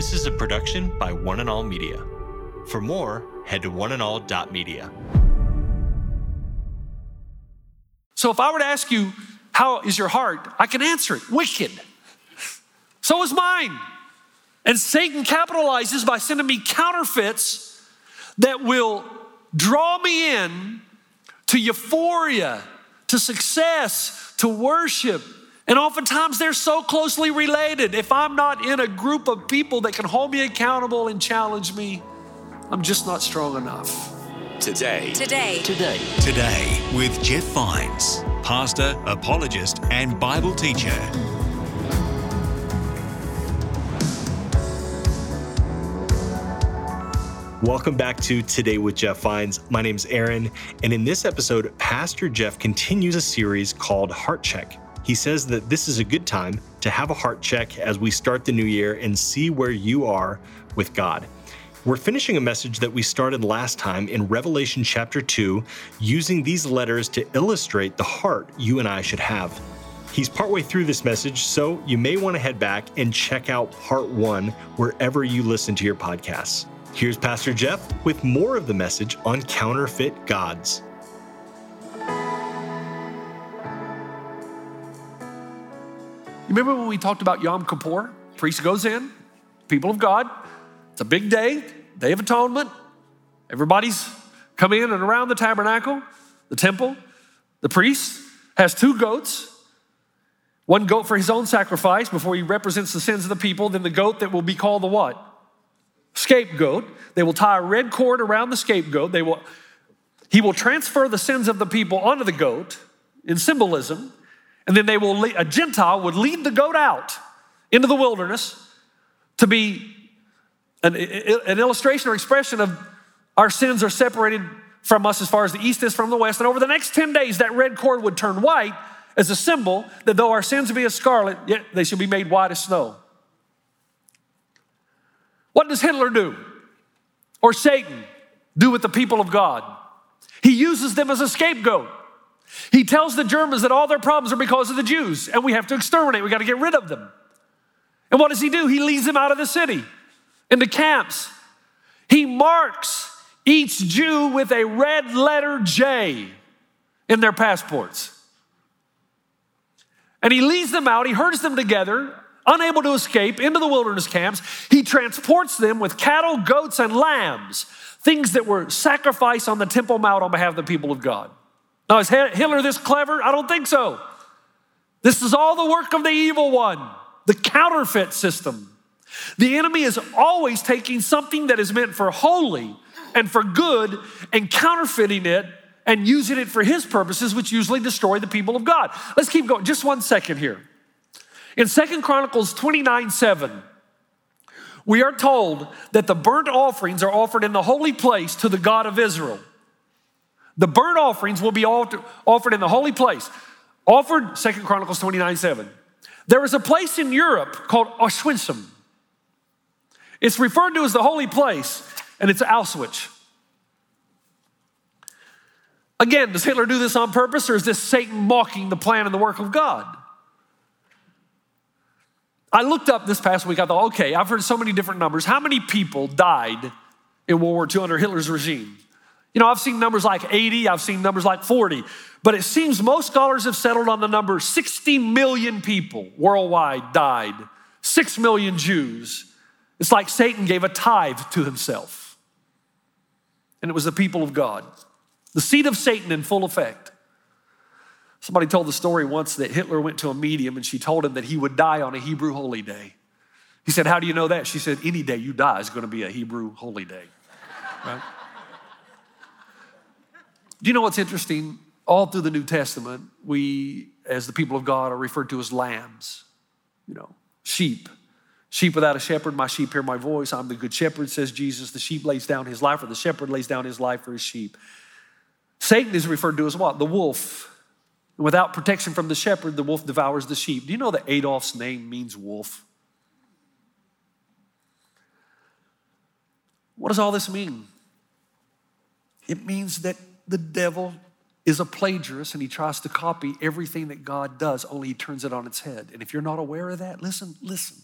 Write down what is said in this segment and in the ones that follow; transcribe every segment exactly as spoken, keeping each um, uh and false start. This is a production by One and All Media. For more, head to one and all dot media. So if I were to ask you, how is your heart? I can answer it. Wicked. So is mine. And Satan capitalizes by sending me counterfeits that will draw me in to euphoria, to success, to worship. And oftentimes they're so closely related. If I'm not in a group of people that can hold me accountable and challenge me, I'm just not strong enough. Today. Today. Today. Today with Jeff Vines, pastor, apologist, and Bible teacher. Welcome back to Today with Jeff Vines. My name's Aaron, and in this episode, Pastor Jeff continues a series called Heart Check. He says that this is a good time to have a heart check as we start the new year and see where you are with God. We're finishing a message that we started last time in Revelation chapter two, using these letters to illustrate the heart you and I should have. He's partway through this message, so you may want to head back and check out part one wherever you listen to your podcasts. Here's Pastor Jeff with more of the message on counterfeit gods. You remember when we talked about Yom Kippur? Priest goes in, people of God. It's a big day, Day of Atonement. Everybody's come in and around the tabernacle, the temple. The priest has two goats. One goat for his own sacrifice before he represents the sins of the people. Then the goat that will be called the what? Scapegoat. They will tie a red cord around the scapegoat. They will, he will transfer the sins of the people onto the goat in symbolism, and then they will a Gentile would lead the goat out into the wilderness to be an, an illustration or expression of our sins are separated from us as far as the east is from the west. And over the next ten days, that red cord would turn white as a symbol that though our sins be as scarlet, yet they shall be made white as snow. What does Hitler do? Or Satan do with the people of God? He uses them as a scapegoat. He tells the Germans that all their problems are because of the Jews and we have to exterminate. We got to get rid of them. And what does he do? He leads them out of the city, into camps. He marks each Jew with a red letter J in their passports. And he leads them out. He herds them together, unable to escape, into the wilderness camps. He transports them with cattle, goats, and lambs, things that were sacrificed on the Temple Mount on behalf of the people of God. Now, is Hitler this clever? I don't think so. This is all the work of the evil one, the counterfeit system. The enemy is always taking something that is meant for holy and for good and counterfeiting it and using it for his purposes, which usually destroy the people of God. Let's keep going. Just one second here. In Second Chronicles twenty-nine seven, we are told that the burnt offerings are offered in the holy place to the God of Israel. The burnt offerings will be offered in the holy place. Offered, Second Chronicles twenty-nine seven. There is a place in Europe called Auschwitz. It's referred to as the holy place, and it's Auschwitz. Again, does Hitler do this on purpose, or is this Satan mocking the plan and the work of God? I looked up this past week. I thought, okay, I've heard so many different numbers. How many people died in World War Two under Hitler's regime? You know, I've seen numbers like eighty. I've seen numbers like forty. But it seems most scholars have settled on the number sixty million people worldwide died, six million Jews. It's like Satan gave a tithe to himself. And it was the people of God, the seed of Satan in full effect. Somebody told the story once that Hitler went to a medium and she told him that he would die on a Hebrew holy day. He said, how do you know that? She said, any day you die is going to be a Hebrew holy day. Right? Do you know what's interesting? All through the New Testament, we, as the people of God, are referred to as lambs, you know, sheep. Sheep without a shepherd, my sheep hear my voice. I'm the good shepherd, says Jesus. The sheep lays down his life, or the shepherd lays down his life for his sheep. Satan is referred to as what? The wolf. Without protection from the shepherd, the wolf devours the sheep. Do you know that Adolf's name means wolf? What does all this mean? It means that the devil is a plagiarist and he tries to copy everything that God does, only he turns it on its head. And if you're not aware of that, listen, listen.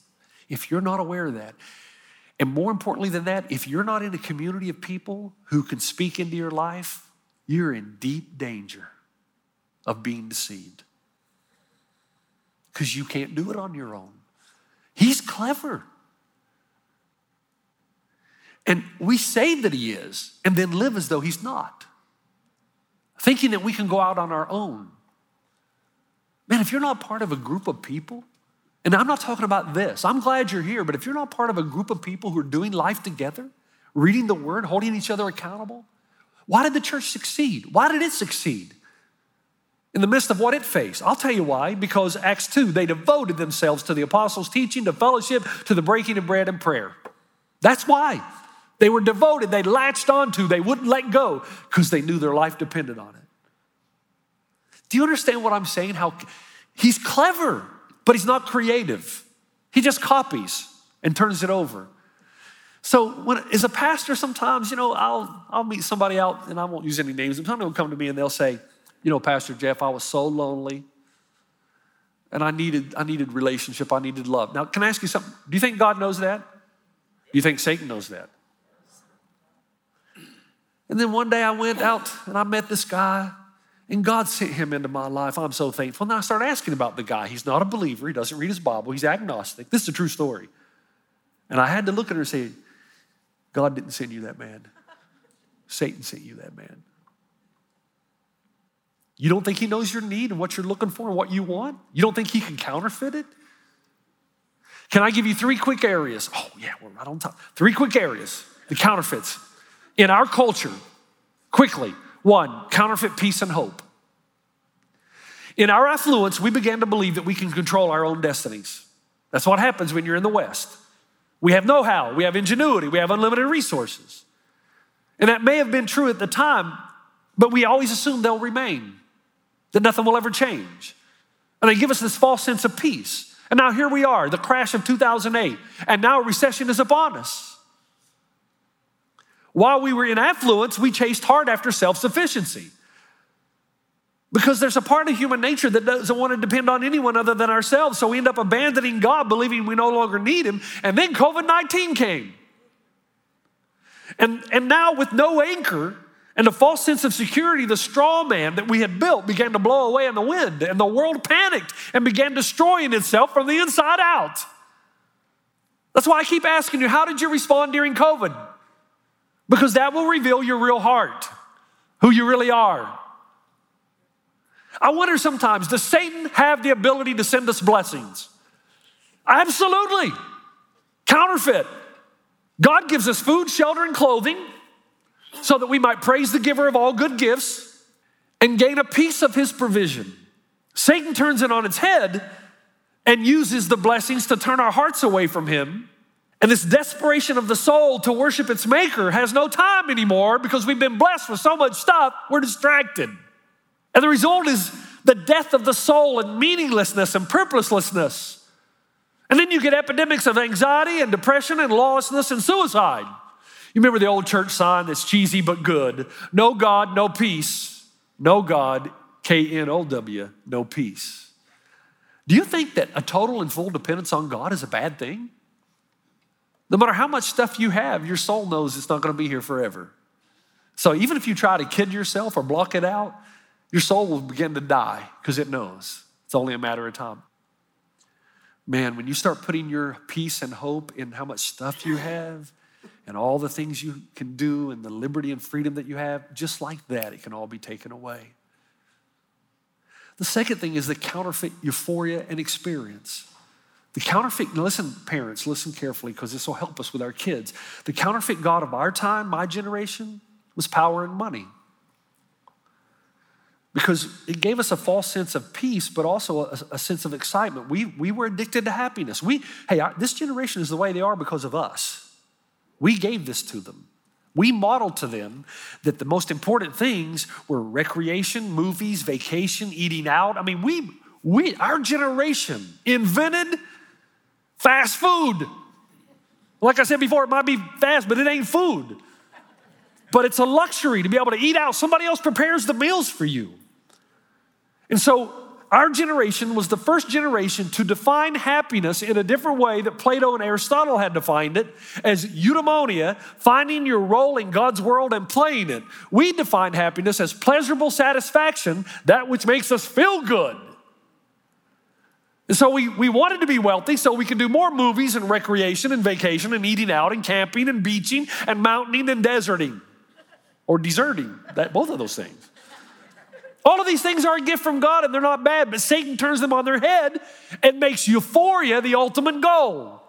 If you're not aware of that, And more importantly than that, if you're not in a community of people who can speak into your life, you're in deep danger of being deceived. Because you can't do it on your own. He's clever. And we say that he is and then live as though he's not, thinking that we can go out on our own. Man, if you're not part of a group of people, and I'm not talking about this. I'm glad you're here, but if you're not part of a group of people who are doing life together, reading the word, holding each other accountable, why did the church succeed? Why did it succeed in the midst of what it faced? I'll tell you why. Because Acts two, they devoted themselves to the apostles' teaching, to fellowship, to the breaking of bread and prayer. That's why. They were devoted. They latched onto. They wouldn't let go because they knew their life depended on it. Do you understand what I'm saying? How he's clever, but he's not creative. He just copies and turns it over. So when, as a pastor, sometimes, you know, I'll I'll meet somebody out, and I won't use any names. Somebody will come to me and they'll say, you know, Pastor Jeff, I was so lonely, and I needed I needed relationship. I needed love. Now, can I ask you something? Do you think God knows that? Do you think Satan knows that? And then one day I went out and I met this guy, and God sent him into my life. I'm so thankful. And then I started asking about the guy. He's not a believer. He doesn't read his Bible. He's agnostic. This is a true story. And I had to look at her and say, God didn't send you that man. Satan sent you that man. You don't think he knows your need and what you're looking for and what you want? You don't think he can counterfeit it? Can I give you three quick areas? Oh, yeah, we're right on top. Three quick areas, the counterfeits. In our culture, quickly, one, counterfeit peace and hope. In our affluence, we began to believe that we can control our own destinies. That's what happens when you're in the West. We have know-how, we have ingenuity, we have unlimited resources. And that may have been true at the time, but we always assume they'll remain, that nothing will ever change. And they give us this false sense of peace. And now here we are, the crash of two thousand eight, and now a recession is upon us. While we were in affluence, we chased hard after self-sufficiency because there's a part of human nature that doesn't want to depend on anyone other than ourselves. So we end up abandoning God, believing we no longer need him. And then covid nineteen came. And, and now with no anchor and a false sense of security, the straw man that we had built began to blow away in the wind, and the world panicked and began destroying itself from the inside out. That's why I keep asking you, how did you respond during COVID? Because that will reveal your real heart, who you really are. I wonder sometimes, does Satan have the ability to send us blessings? Absolutely. Counterfeit. God gives us food, shelter, and clothing so that we might praise the giver of all good gifts and gain a piece of his provision. Satan turns it on its head and uses the blessings to turn our hearts away from him. And this desperation of the soul to worship its maker has no time anymore because we've been blessed with so much stuff, we're distracted. And the result is the death of the soul and meaninglessness and purposelessness. And then you get epidemics of anxiety and depression and lawlessness and suicide. You remember the old church sign that's cheesy but good. No God, no peace. No God, K N O W, no peace. Do you think that a total and full dependence on God is a bad thing? No matter how much stuff you have, your soul knows it's not going to be here forever. So even if you try to kid yourself or block it out, your soul will begin to die because it knows it's only a matter of time. Man, when you start putting your peace and hope in how much stuff you have and all the things you can do and the liberty and freedom that you have, just like that, it can all be taken away. The second thing is the counterfeit euphoria and experience. The counterfeit, listen, parents, listen carefully because this will help us with our kids. The counterfeit God of our time, my generation, was power and money because it gave us a false sense of peace, but also a, a sense of excitement. We, we were addicted to happiness. We, hey, our, this generation is the way they are because of us. We gave this to them. We modeled to them that the most important things were recreation, movies, vacation, eating out. I mean, we, we, our generation invented fast food. Like I said before, it might be fast, but it ain't food. But it's a luxury to be able to eat out. Somebody else prepares the meals for you. And so our generation was the first generation to define happiness in a different way that Plato and Aristotle had defined it, as eudaimonia, finding your role in God's world and playing it. We define happiness as pleasurable satisfaction, that which makes us feel good. And so we, we wanted to be wealthy so we could do more movies and recreation and vacation and eating out and camping and beaching and mountaineering and deserting or deserting, that, both of those things. All of these things are a gift from God and they're not bad, but Satan turns them on their head and makes euphoria the ultimate goal.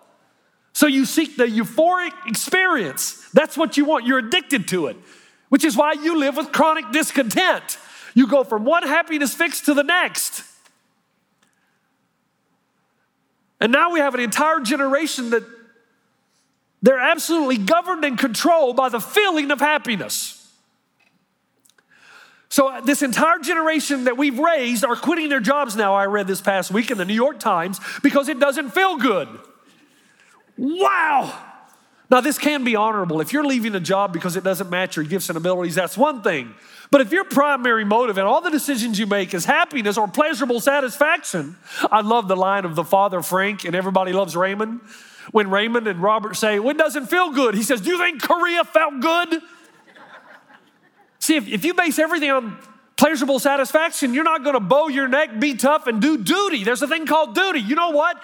So you seek the euphoric experience. That's what you want. You're addicted to it, which is why you live with chronic discontent. You go from one happiness fix to the next. And now we have an entire generation that they're absolutely governed and controlled by the feeling of happiness. So this entire generation that we've raised are quitting their jobs now, I read this past week in the New York Times, because it doesn't feel good. Wow. Now this can be honorable. If you're leaving a job because it doesn't match your gifts and abilities, that's one thing. But if your primary motive in all the decisions you make is happiness or pleasurable satisfaction, I love the line of the father Frank and Everybody Loves Raymond. When Raymond and Robert say, well, it doesn't feel good. He says, do you think Korea felt good? See, if, if you base everything on pleasurable satisfaction, you're not going to bow your neck, be tough, and do duty. There's a thing called duty. You know what?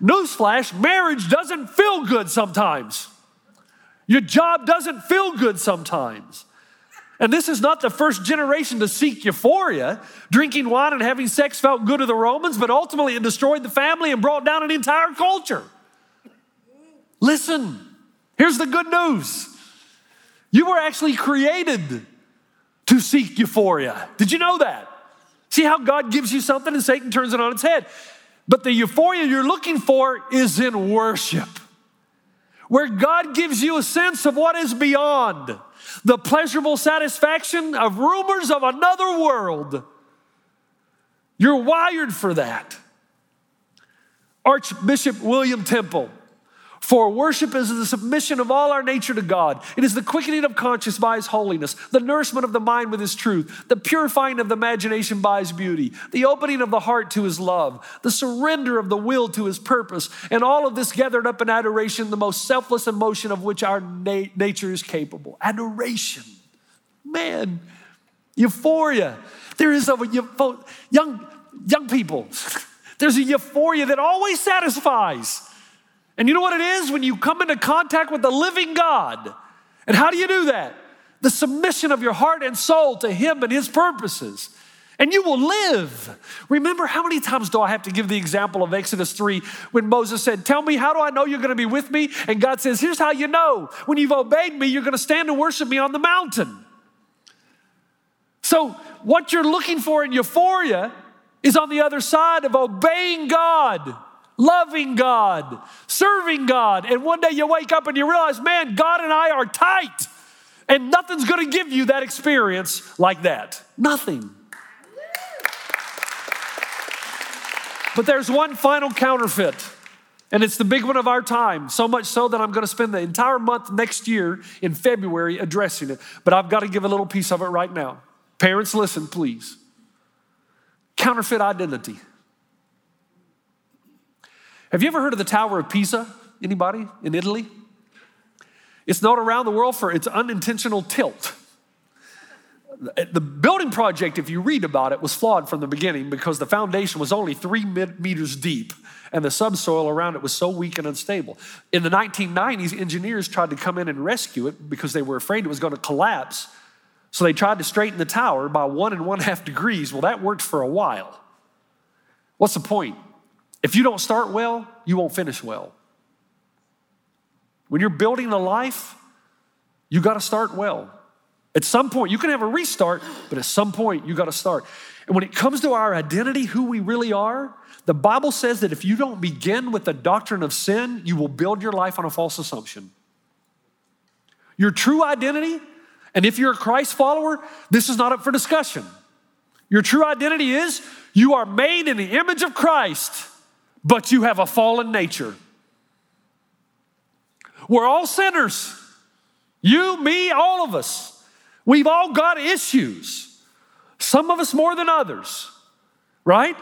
Newsflash, marriage doesn't feel good sometimes. Your job doesn't feel good sometimes. And this is not the first generation to seek euphoria. Drinking wine and having sex felt good to the Romans, but ultimately it destroyed the family and brought down an entire culture. Listen, here's the good news. You were actually created to seek euphoria. Did you know that? See how God gives you something and Satan turns it on its head. But the euphoria you're looking for is in worship, where God gives you a sense of what is beyond the pleasurable satisfaction of rumors of another world. You're wired for that. Archbishop William Temple. For worship is the submission of all our nature to God. It is the quickening of conscience by His holiness, the nourishment of the mind with His truth, the purifying of the imagination by His beauty, the opening of the heart to His love, the surrender of the will to His purpose, and all of this gathered up in adoration, the most selfless emotion of which our na- nature is capable. Adoration. Man, euphoria. There is a eupho- young, young people, there's a euphoria that always satisfies. And you know what it is? When you come into contact with the living God. And how do you do that? The submission of your heart and soul to Him and His purposes. And you will live. Remember, how many times do I have to give the example of Exodus three when Moses said, tell me, how do I know you're going to be with me? And God says, here's how you know. When you've obeyed me, you're going to stand and worship me on the mountain. So what you're looking for in euphoria is on the other side of obeying God. Loving God, serving God. And one day you wake up and you realize, man, God and I are tight. And nothing's going to give you that experience like that. Nothing. But there's one final counterfeit. And it's the big one of our time. So much so that I'm going to spend the entire month next year in February addressing it. But I've got to give a little piece of it right now. Parents, listen, please. Counterfeit identity. Have you ever heard of the Tower of Pisa? Anybody in Italy? It's known around the world for its unintentional tilt. The building project, if you read about it, was flawed from the beginning because the foundation was only three meters deep and the subsoil around it was so weak and unstable. In the nineteen nineties, engineers tried to come in and rescue it because they were afraid it was going to collapse. So they tried to straighten the tower by one and one half degrees. Well, that worked for a while. What's the point? If you don't start well, you won't finish well. When you're building a life, you got to start well. At some point, you can have a restart, but at some point, you got to start. And when it comes to our identity, who we really are, the Bible says that if you don't begin with the doctrine of sin, you will build your life on a false assumption. Your true identity, and if you're a Christ follower, this is not up for discussion. Your true identity is you are made in the image of Christ. But you have a fallen nature. We're all sinners. You, me, all of us. We've all got issues. Some of us more than others, right?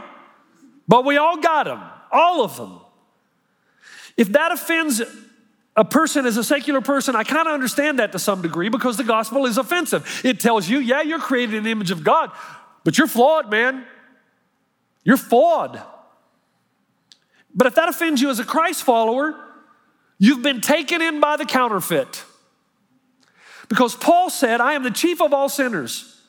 But we all got them, all of them. If that offends a person as a secular person, I kind of understand that to some degree because the gospel is offensive. It tells you, yeah, you're created in the image of God, but you're flawed, man. You're flawed. But if that offends you as a Christ follower, you've been taken in by the counterfeit. Because Paul said, I am the chief of all sinners.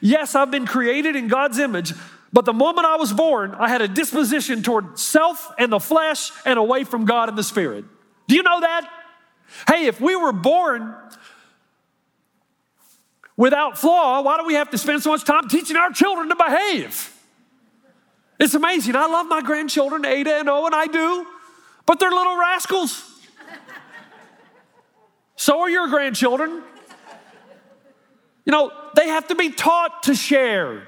Yes, I've been created in God's image, but the moment I was born, I had a disposition toward self and the flesh and away from God and the Spirit. Do you know that? Hey, if we were born without flaw, why do we have to spend so much time teaching our children to behave? It's amazing. I love my grandchildren, Ada and Owen, I do, but they're little rascals. So are your grandchildren. You know, they have to be taught to share.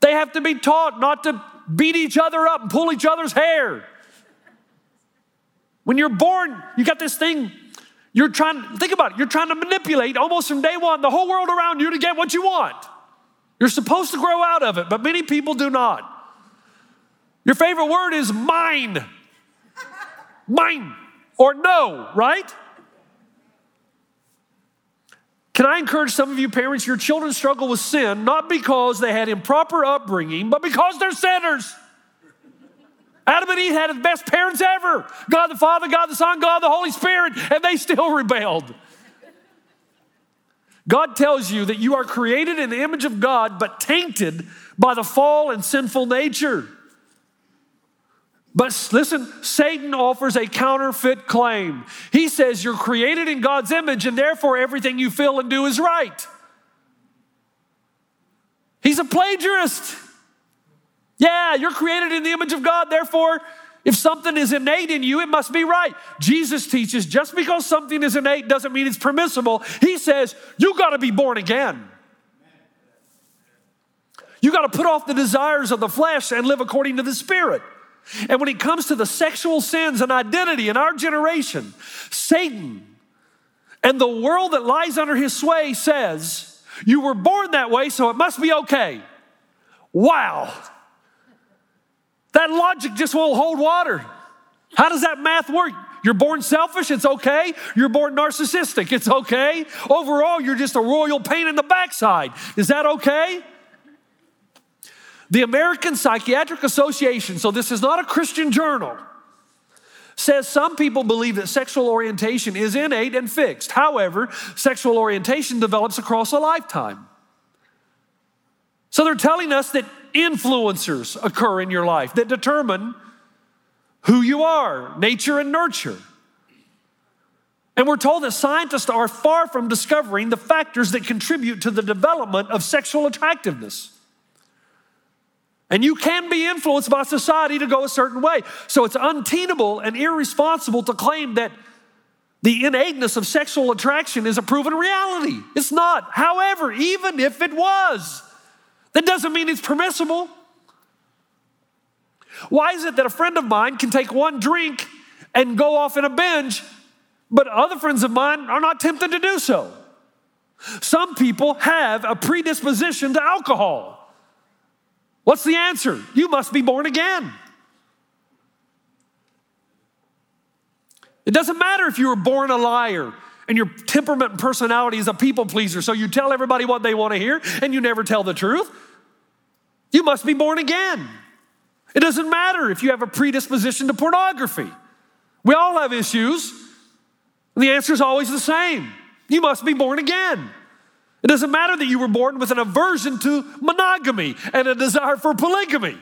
They have to be taught not to beat each other up and pull each other's hair. When you're born, you got this thing, you're trying, think about it, you're trying to manipulate almost from day one the whole world around you to get what you want. You're supposed to grow out of it, but many people do not. Your favorite word is mine. Mine or no, right? Can I encourage some of you parents, your children struggle with sin, not because they had improper upbringing, but because they're sinners. Adam and Eve had the best parents ever. God the Father, God the Son, God the Holy Spirit, and they still rebelled. God tells you that you are created in the image of God, but tainted by the fall and sinful nature. But listen, Satan offers a counterfeit claim. He says you're created in God's image, and therefore everything you feel and do is right. He's a plagiarist. Yeah, you're created in the image of God, therefore if something is innate in you, it must be right. Jesus teaches just because something is innate doesn't mean it's permissible. He says, you got to be born again. You got to put off the desires of the flesh and live according to the Spirit. And when it comes to the sexual sins and identity in our generation, Satan and the world that lies under his sway says, you were born that way, so it must be okay. Wow. That logic just won't hold water. How does that math work? You're born selfish, it's okay. You're born narcissistic, it's okay. Overall, you're just a royal pain in the backside. Is that okay? The American Psychiatric Association, so this is not a Christian journal, says some people believe that sexual orientation is innate and fixed. However, sexual orientation develops across a lifetime. So they're telling us that influencers occur in your life that determine who you are, nature and nurture. And we're told that scientists are far from discovering the factors that contribute to the development of sexual attractiveness. And you can be influenced by society to go a certain way. So it's untenable and irresponsible to claim that the innateness of sexual attraction is a proven reality. It's not. However, even if it was, that doesn't mean it's permissible. Why is it that a friend of mine can take one drink and go off in a binge, but other friends of mine are not tempted to do so? Some people have a predisposition to alcohol. What's the answer? You must be born again. It doesn't matter if you were born a liar and your temperament and personality is a people pleaser, so you tell everybody what they want to hear and you never tell the truth. You must be born again. It doesn't matter if you have a predisposition to pornography. We all have issues. The answer is always the same. You must be born again. It doesn't matter that you were born with an aversion to monogamy and a desire for polygamy.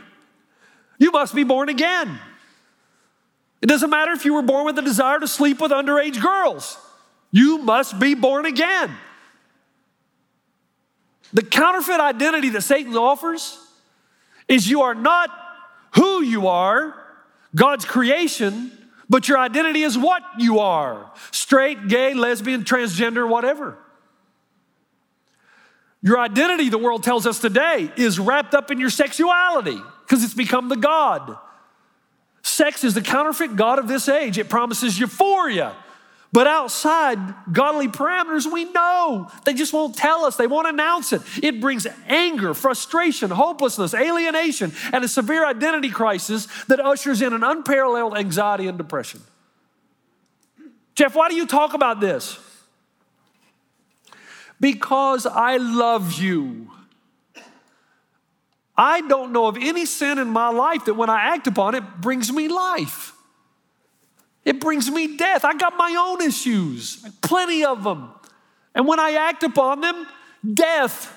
You must be born again. It doesn't matter if you were born with a desire to sleep with underage girls. You must be born again. The counterfeit identity that Satan offers is you are not who you are, God's creation, but your identity is what you are. Straight, gay, lesbian, transgender, whatever. Your identity, the world tells us today, is wrapped up in your sexuality because it's become the god. Sex is the counterfeit god of this age. It promises euphoria, But outside godly parameters, we know. They just won't tell us. They won't announce it. It brings anger, frustration, hopelessness, alienation, and a severe identity crisis that ushers in an unparalleled anxiety and depression. Jeff, why do you talk about this? Because I love you. I don't know of any sin in my life that when I act upon it brings me life. It brings me death. I got my own issues, plenty of them. And when I act upon them, death.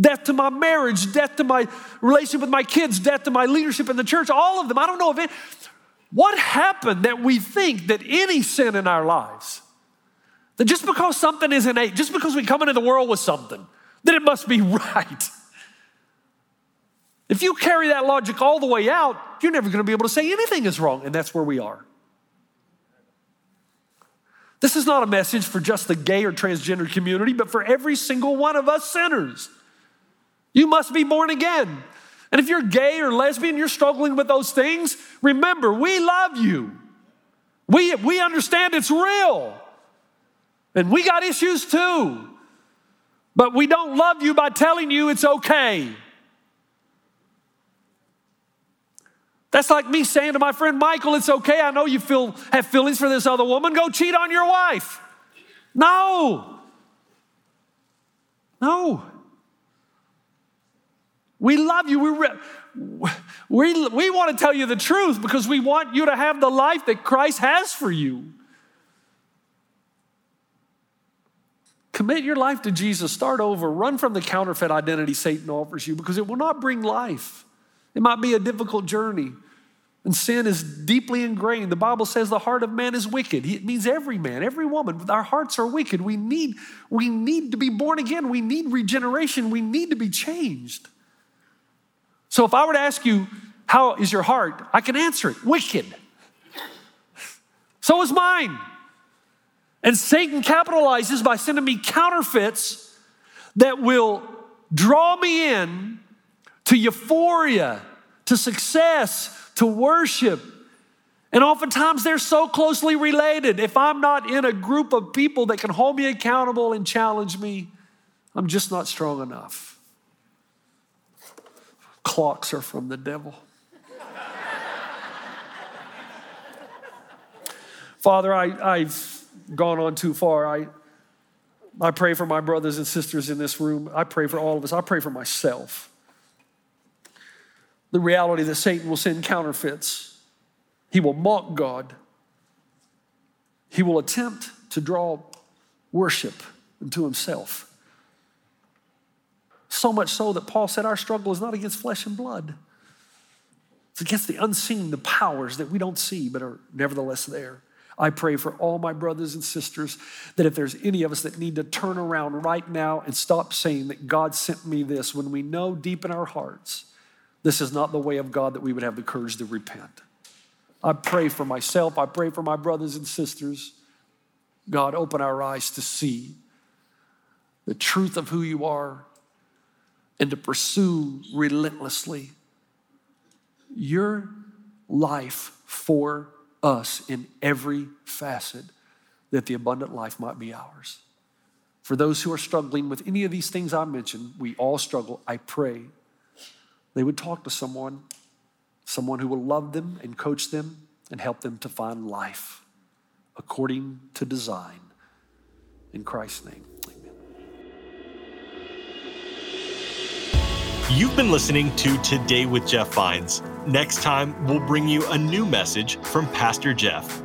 Death to my marriage, death to my relationship with my kids, death to my leadership in the church, all of them. I don't know if it. What happened that we think that any sin in our lives, that just because something is innate, just because we come into the world with something, that it must be right. If you carry that logic all the way out, you're never going to be able to say anything is wrong, and that's where we are. This is not a message for just the gay or transgender community, but for every single one of us sinners. You must be born again. And if you're gay or lesbian, you're struggling with those things, remember, we love you. We, we understand it's real. And we got issues too. But we don't love you by telling you it's okay. That's like me saying to my friend Michael, it's okay, I know you feel have feelings for this other woman, go cheat on your wife. No. No. We love you. We, re- we, we want to tell you the truth because we want you to have the life that Christ has for you. Commit your life to Jesus. Start over. Run from the counterfeit identity Satan offers you because it will not bring life. It might be a difficult journey. And sin is deeply ingrained. The Bible says the heart of man is wicked. It means every man, every woman. Our hearts are wicked. We need, we need to be born again. We need regeneration. We need to be changed. So if I were to ask you, how is your heart? I can answer it. Wicked. So is mine. And Satan capitalizes by sending me counterfeits that will draw me in to euphoria, to success, to worship. And oftentimes they're so closely related. If I'm not in a group of people that can hold me accountable and challenge me, I'm just not strong enough. Clocks are from the devil. Father, I, I've gone on too far. I, I pray for my brothers and sisters in this room. I pray for all of us. I pray for myself. The reality that Satan will send counterfeits. He will mock God. He will attempt to draw worship into himself. So much so that Paul said our struggle is not against flesh and blood. It's against the unseen, the powers that we don't see but are nevertheless there. I pray for all my brothers and sisters that if there's any of us that need to turn around right now and stop saying that God sent me this, when we know deep in our hearts this is not the way of God, that we would have the courage to repent. I pray for myself. I pray for my brothers and sisters. God, open our eyes to see the truth of who you are and to pursue relentlessly your life for us in every facet, that the abundant life might be ours. For those who are struggling with any of these things I mentioned, we all struggle, I pray they would talk to someone, someone who will love them and coach them and help them to find life according to design. In Christ's name, amen. You've been listening to Today with Jeff Vines. Next time, we'll bring you a new message from Pastor Jeff.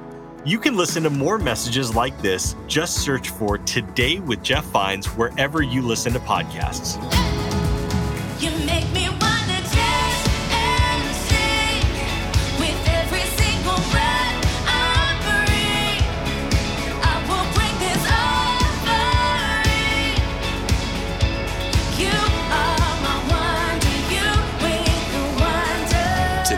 You can listen to more messages like this. Just search for Today with Jeff Vines wherever you listen to podcasts. You make me